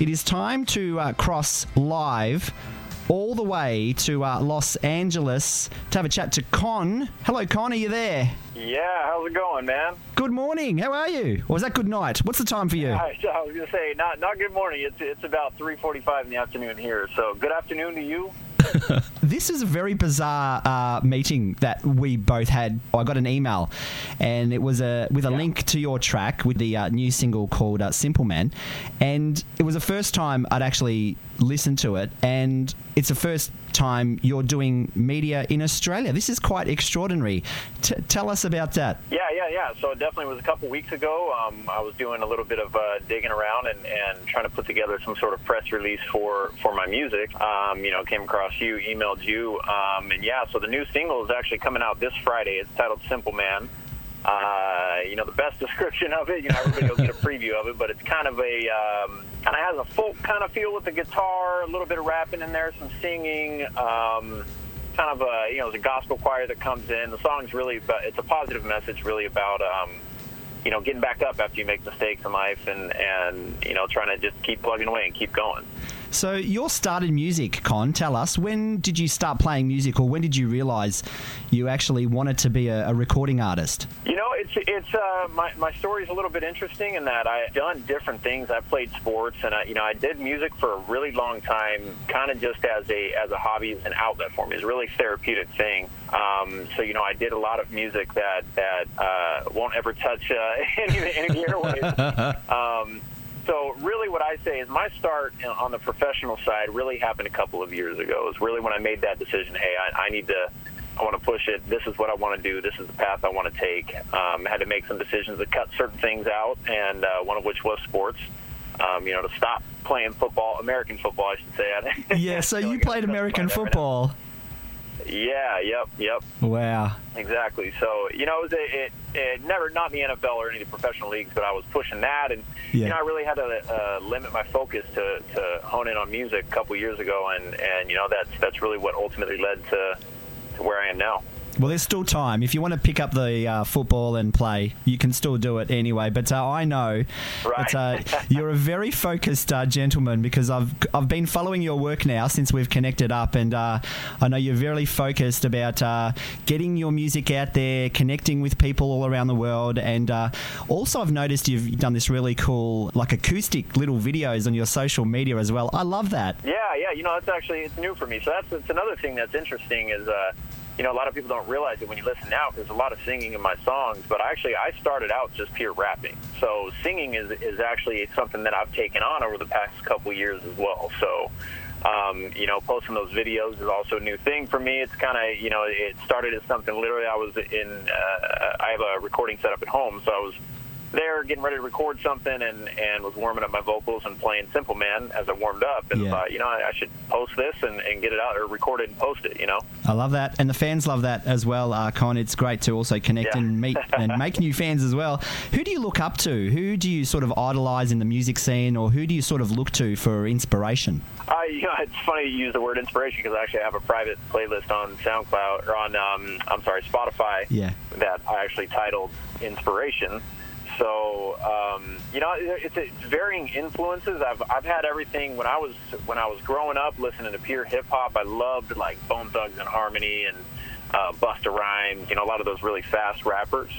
It is time to cross live all the way to Los Angeles to have a chat to Con. Hello, Con. Are you there? Yeah. How's it going, man? Good morning. How are you? Or is that good night? What's the time for you? I was going to say, not good morning. It's about 3:45 in the afternoon here. So good afternoon to you. This is a very bizarre meeting that we both had. I got an email, and it was with a link to your track with the new single called Simple Man, and it was the first time I'd actually listened to it, and it's the first time you're doing media in Australia. This is quite extraordinary. Tell us about that. Yeah. So it definitely was a couple weeks ago. I was doing a little bit of digging around and trying to put together some sort of press release for my music. Came across you, emailed you. So the new single is actually coming out this Friday. It's titled Simple Man. The best description of it, everybody will get a preview of it, but it's kind of a, kind of has a folk kind of feel with the guitar, a little bit of rapping in there, some singing, kind of a, there's a gospel choir that comes in. The song's really, it's a positive message really about, getting back up after you make mistakes in life and trying to just keep plugging away and keep going. So you started music, Con. Tell us, when did you start playing music, or when did you realize you actually wanted to be a recording artist? It's my story's a little bit interesting in that I've done different things. I played sports, and I did music for a really long time, kind of just as a hobby, as an outlet for me. It's a really therapeutic thing. So I did a lot of music that won't ever touch any airwaves. So really what I say is my start on the professional side really happened a couple of years ago. It was really when I made that decision, hey, I want to push it. This is what I want to do. This is the path I want to take. I had to make some decisions to cut certain things out, and one of which was sports, to stop playing football, American football, I should say. Yeah, so you played American football. Yeah, yep. Wow. Exactly. So, it never, not the NFL or any of the professional leagues, but I was pushing that. And, I really had to limit my focus to hone in on music a couple years ago. And that's really what ultimately led to where I am now. Well, there's still time. If you want to pick up the football and play, you can still do it anyway. But I know that you're a very focused gentleman, because I've been following your work now since we've connected up, and I know you're very focused about getting your music out there, connecting with people all around the world, and also I've noticed you've done this really cool, like, acoustic little videos on your social media as well. I love that. Yeah. That's actually, it's new for me. So that's another thing that's interesting is. A lot of people don't realize it when you listen now, because there's a lot of singing in my songs, but I started out just pure rapping. So singing is actually something that I've taken on over the past couple years as well. So, posting those videos is also a new thing for me. It's kind of, it started as something literally I was I have a recording set up at home, so I was there getting ready to record something and was warming up my vocals and playing Simple Man as I warmed up, and thought, I should post this and get it out, or record it and post it, I love that, and the fans love that as well, Con. It's great to also connect and meet and make new fans as well. Who do you look up to? Who do you sort of idolize in the music scene, or who do you sort of look to for inspiration? It's funny you use the word inspiration, because I actually have a private playlist on SoundCloud, or on, Spotify, that I actually titled Inspiration. So, it's varying influences. I've had everything. When I was growing up, listening to pure hip hop, I loved like Bone Thugs and Harmony and Busta Rhyme. A lot of those really fast rappers.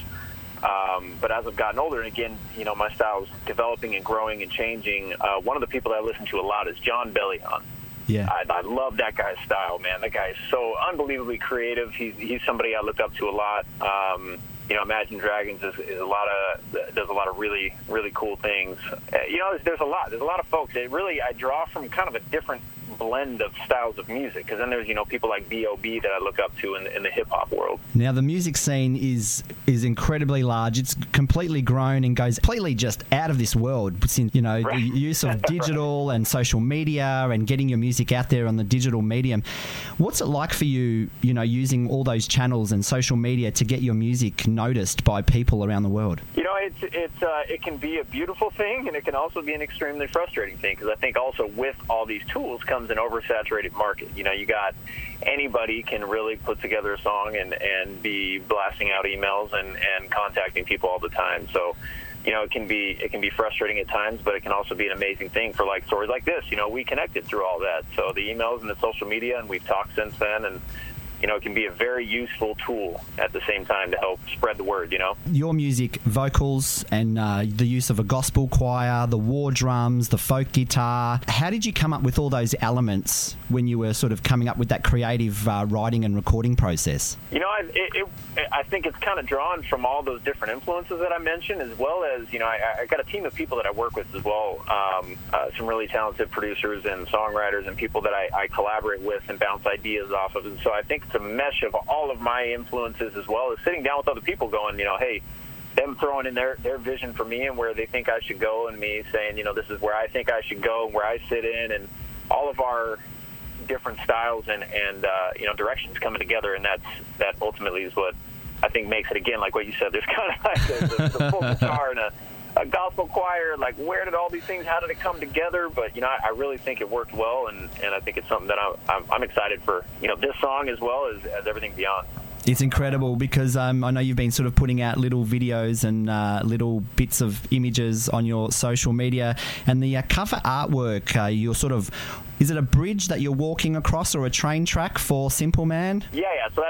But as I've gotten older, and again, my style's developing and growing and changing. One of the people that I listen to a lot is John Bellion. Yeah, I love that guy's style, man. That guy is so unbelievably creative. He's somebody I look up to a lot. Imagine Dragons is a lot of, does a lot of really, really cool things. There's a lot of folks that really, I draw from kind of a different blend of styles of music, because then there's people like B.O.B. that I look up to in the hip-hop world. Now the music scene is incredibly large. It's completely grown and goes completely just out of this world since the use of digital and social media and getting your music out there on the digital medium. What's it like for you, using all those channels and social media to get your music noticed by people around the world? It can be a beautiful thing, and it can also be an extremely frustrating thing, because I think also with all these tools comes an oversaturated market. You got anybody can really put together a song and be blasting out emails and contacting people all the time. So you know, it can be frustrating at times, but it can also be an amazing thing for like stories like this. You know, we connected through all that. So the emails and the social media, and we've talked since then, and you know, it can be a very useful tool at the same time to help spread the word, you know. Your music, vocals, and the use of a gospel choir, the war drums, the folk guitar. How did you come up with all those elements when you were sort of coming up with that creative writing and recording process? You know, I think it's kind of drawn from all those different influences that I mentioned, as well as, you know, I got a team of people that I work with as well, some really talented producers and songwriters and people that I collaborate with and bounce ideas off of. And so I think it's a mesh of all of my influences, as well as sitting down with other people going, you know, hey, them throwing in their vision for me and where they think I should go, and me saying, you know, this is where I think I should go, where I sit in, and all of our different styles and you know, directions coming together, and that ultimately is what I think makes it, again, like what you said, there's kind of like the full guitar and a gospel choir, like where did all these things, how did it come together? But, you know, I really think it worked well, and I think it's something that I'm excited for, you know, this song as well as everything beyond. It's incredible because I know you've been sort of putting out little videos and little bits of images on your social media, and the cover artwork, you're sort of, is it a bridge that you're walking across or a train track for Simple Man? Yeah. So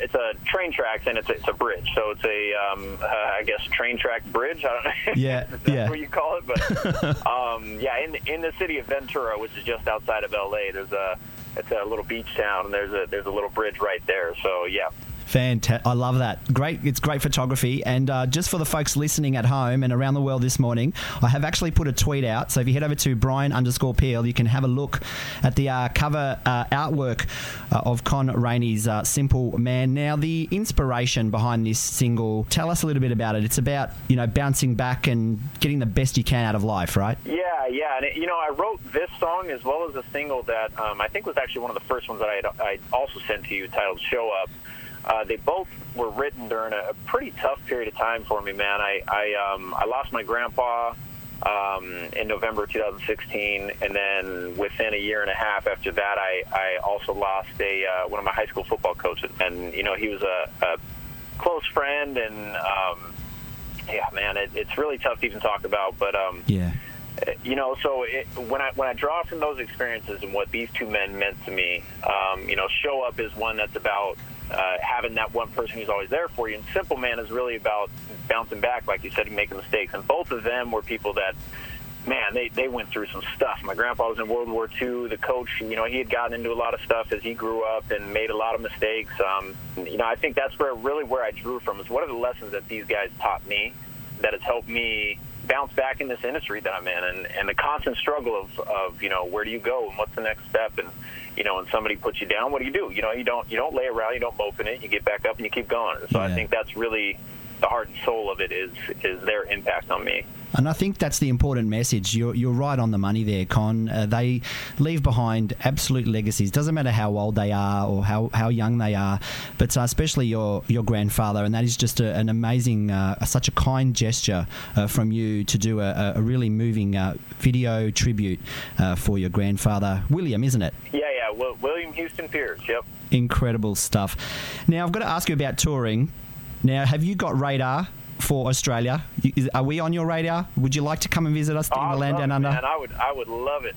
it's a train track, and it's a bridge. So it's a I guess train track bridge. I don't know. Yeah, that's what you call it. But yeah, in the city of Ventura, which is just outside of LA, it's a little beach town, and there's a little bridge right there. So yeah. Fantastic. I love that. Great. It's great photography. And just for the folks listening at home and around the world this morning, I have actually put a tweet out. So if you head over to Brian_Peel, you can have a look at the cover artwork of Con Rainey's Simple Man. Now, the inspiration behind this single, tell us a little bit about it. It's about, you know, bouncing back and getting the best you can out of life, right? Yeah. And, you know, I wrote this song as well as a single that I think was actually one of the first ones that I also sent to you, titled Show Up. They both were written during a pretty tough period of time for me, man. I lost my grandpa in November 2016, and then within a year and a half after that, I also lost one of my high school football coaches. And, you know, he was a close friend, and, yeah, man, it's really tough to even talk about. But, yeah. You know, so when I draw from those experiences and what these two men meant to me, you know, Show Up is one that's about having that one person who's always there for you, and Simple Man is really about bouncing back, like you said, and making mistakes. And both of them were people that, man, they went through some stuff. My grandpa was in World War II. The coach, you know, he had gotten into a lot of stuff as he grew up and made a lot of mistakes. You know, I think that's where I drew from, is what are the lessons that these guys taught me that has helped me bounce back in this industry that I'm in, and the constant struggle of, you know, where do you go and what's the next step, and, you know, when somebody puts you down, what do? You know, you don't lay around, you don't mope in it, you get back up and you keep going. So yeah. I think that's really the heart and soul of it is their impact on me. And I think that's the important message. You're right on the money there, Con. They leave behind absolute legacies. Doesn't matter how old they are or how young they are, but especially your grandfather. And that is just an amazing, such a kind gesture from you to do a really moving video tribute for your grandfather, William, isn't it? Yeah. Well, William Houston Pierce, yep. Incredible stuff. Now, I've got to ask you about touring. Now, have you got radar for Australia? Are we on your radar? Would you like to come and visit us in the land down under? Man, I would love it.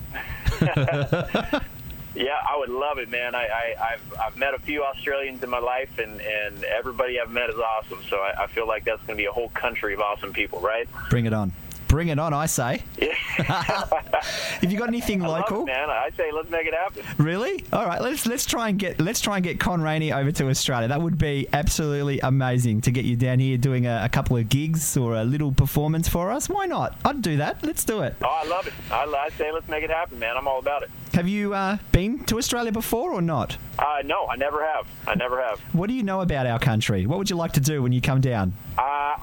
Yeah, I would love it, man. I've met a few Australians in my life, and everybody I've met is awesome. So I feel like that's going to be a whole country of awesome people, right? Bring it on. Bring it on, I say. If you got anything local, I love it, man, I say let's make it happen. Really? All right, let's try and get Con Rainey over to Australia. That would be absolutely amazing to get you down here doing a couple of gigs or a little performance for us. Why not? I'd do that. Let's do it. Oh, I love it. I say let's make it happen, man. I'm all about it. Have you been to Australia before or not? No, I never have. What do you know about our country? What would you like to do when you come down?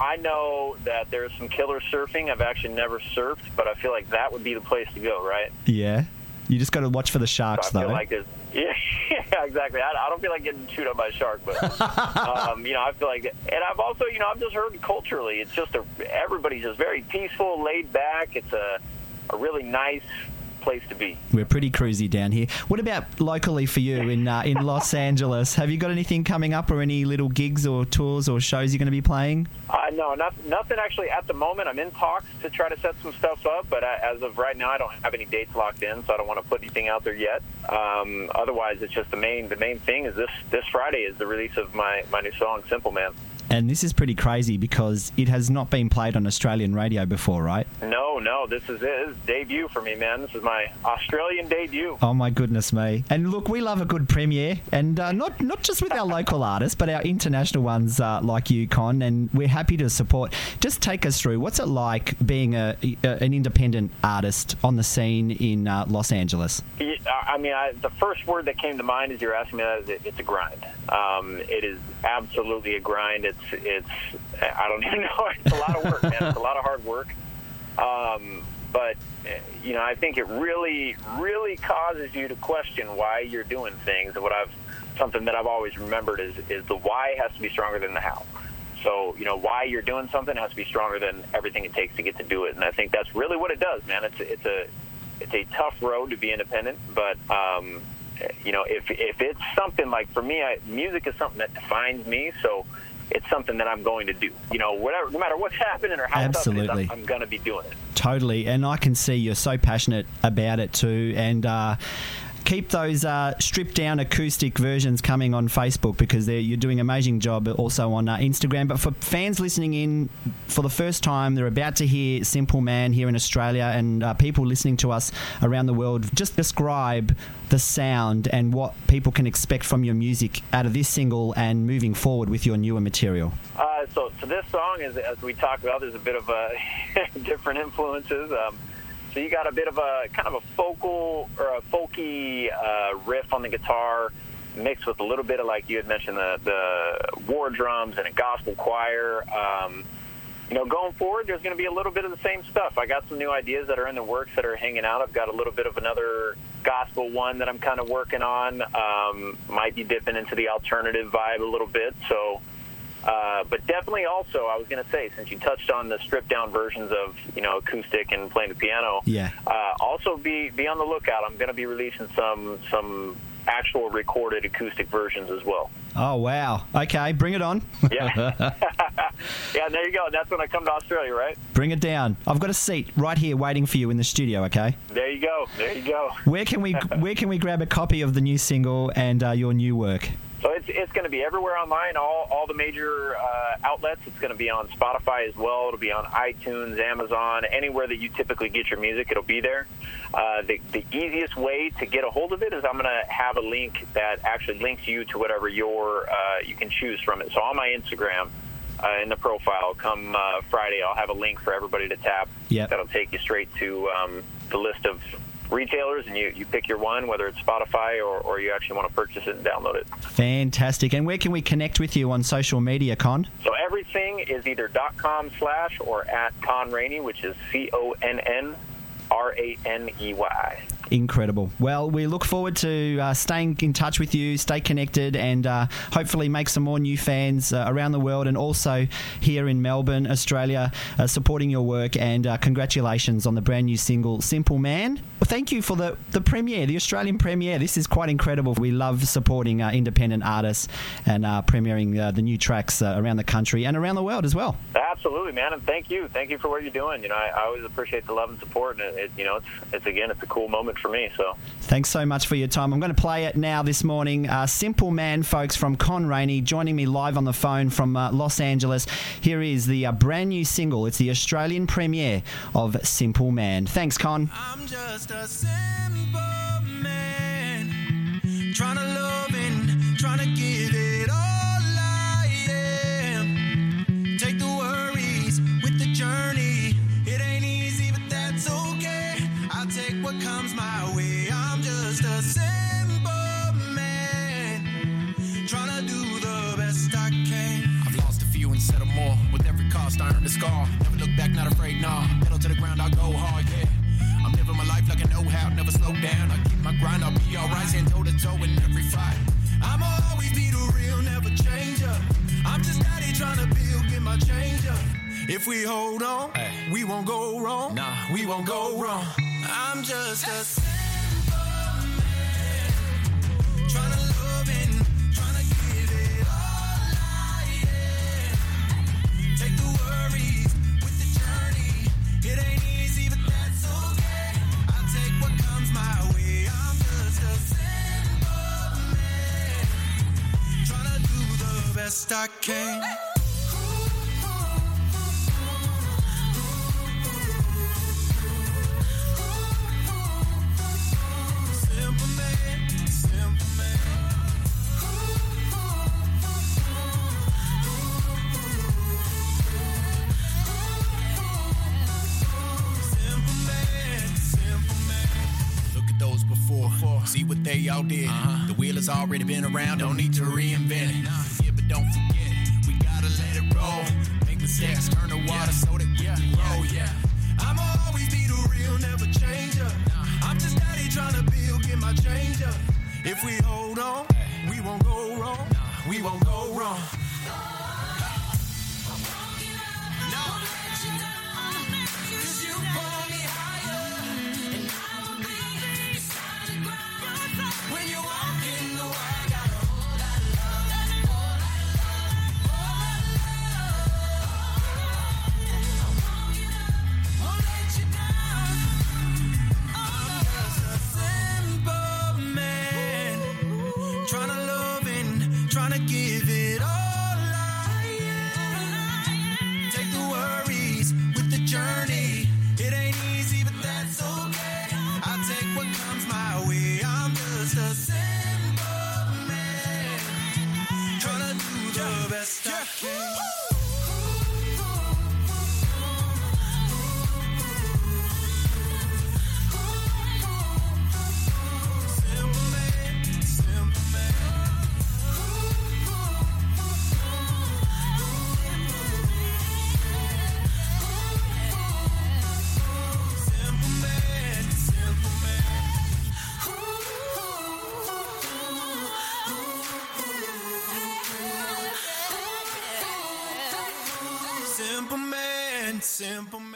I know that there's some killer surfing. I've actually never surfed, but I feel like that would be the place to go, right? Yeah. You just got to watch for the sharks, so I feel like there's... Yeah, exactly. I don't feel like getting chewed up by a shark, but, you know, I feel like that. And I've also, you know, I've just heard culturally, it's just everybody's just very peaceful, laid back. It's a really nice place to be. We're pretty cruisy down here. What about locally for you in Los Angeles? Have you got anything coming up or any little gigs or tours or shows you're going to be playing? No, nothing actually at the moment. I'm in talks to try to set some stuff up, but as of right now, I don't have any dates locked in, so I don't want to put anything out there yet. Otherwise, it's just the main thing is this Friday is the release of my new song, Simple Man. And this is pretty crazy because it has not been played on Australian radio before, right? No, this is debut for me, man. This is my Australian debut. Oh, my goodness me. And look, we love a good premiere, and not just with our local artists, but our international ones like you, Con, and we're happy to support. Just take us through, what's it like being an independent artist on the scene in Los Angeles? I mean, the first word that came to mind as you're asking me that is it's a grind. It is absolutely a grind. It's I don't even know. It's a lot of work, man. It's a lot of hard work. But, you know, I think it really, really causes you to question why you're doing things. And something that I've always remembered is the why has to be stronger than the how. So, you know, why you're doing something has to be stronger than everything it takes to get to do it. And I think that's really what it does, man. It's a tough road to be independent, but, you know, if it's something like, for me, music is something that defines me. So it's something that I'm going to do. You know, whatever, no matter what's happening or how tough it is, I'm going to be doing it. Totally. And I can see you're so passionate about it too. And keep those stripped-down acoustic versions coming on Facebook because you're doing an amazing job also on Instagram. But for fans listening in for the first time, they're about to hear Simple Man here in Australia, and people listening to us around the world. Just describe the sound and what people can expect from your music out of this single and moving forward with your newer material. So this song, is, as we talked about, there's a bit of different influences. So you got a bit of a kind of folky riff on the guitar mixed with a little bit of, like you had mentioned, the war drums and a gospel choir. You know, going forward, there's going to be a little bit of the same stuff. I got some new ideas that are in the works that are hanging out. I've got a little bit of another gospel one that I'm kind of working on. Might be dipping into the alternative vibe a little bit. So, but definitely also, I was going to say, since you touched on the stripped-down versions of, you know, acoustic and playing the piano, also be on the lookout. I'm going to be releasing some actual recorded acoustic versions as well. Oh, wow. Okay, bring it on. Yeah. Yeah, there you go. That's when I come to Australia, right? Bring it down. I've got a seat right here waiting for you in the studio, okay? There you go. Where can we grab a copy of the new single and your new work? So it's going to be everywhere online, all the major outlets. It's going to be on Spotify as well. It'll be on iTunes, Amazon, anywhere that you typically get your music, it'll be there. The easiest way to get a hold of it is I'm going to have a link that actually links you to whatever you can choose from it. So on my Instagram, in the profile, come Friday, I'll have a link for everybody to tap. Yep. That'll take you straight to the list of retailers, and you pick your one, whether it's Spotify or you actually want to purchase it and download it. Fantastic. And where can we connect with you on social media, Con? So everything is either .com/ or @ConRainey, which is CONNRANEY. Incredible. Well, we look forward to staying in touch with you, stay connected, and hopefully make some more new fans around the world and also here in Melbourne, Australia, supporting your work. And congratulations on the brand new single, Simple Man. Well, thank you for the premiere, the Australian premiere. This is quite incredible. We love supporting independent artists and premiering the new tracks around the country and around the world as well. Absolutely, man. And thank you. Thank you for what you're doing. You know, I always appreciate the love and support. And it, you know, it's a cool moment for me. So thanks so much for your time. I'm going to play it now this morning. Simple Man, folks, from Con Rainey, joining me live on the phone from Los Angeles. Here is the brand new single. It's the Australian premiere of Simple Man. Thanks, Con. I'm just a simple man, trying to love and trying to give it all I am. Take the worries with the journey. It ain't easy, but that's okay. I'll take what comes my way. I'm just a simple man, trying to do the best I can. I've lost a few instead of more. With every cost, I earned a scar. Never look back, not afraid, nah. Pedal to the ground, I'll go hard, yeah. I'm living my life like I know how. Never slow down, I keep my grind. I'll be alright, stand toe-to-toe in every fight. I'ma always be the real, never change up. I'm just out here trying to build, get my change up. If we hold on, we won't go wrong. Nah, we won't go wrong. I'm just a simple man, trying to love and trying to give it all I am. Take the worries with the journey. It ain't easy, but that's okay. I take what comes my way. I'm just a simple man, trying to do the best I can. See what they all did. The wheel has already been around. Don't need to reinvent it. Yeah, but don't forget it. We gotta let it roll. Make mistakes, turn to water so that we can grow. Yeah, I'ma always be the real, never change up. I'm just out here trying to build, get my change up. If we hold on, we won't go wrong. We won't go wrong. Simple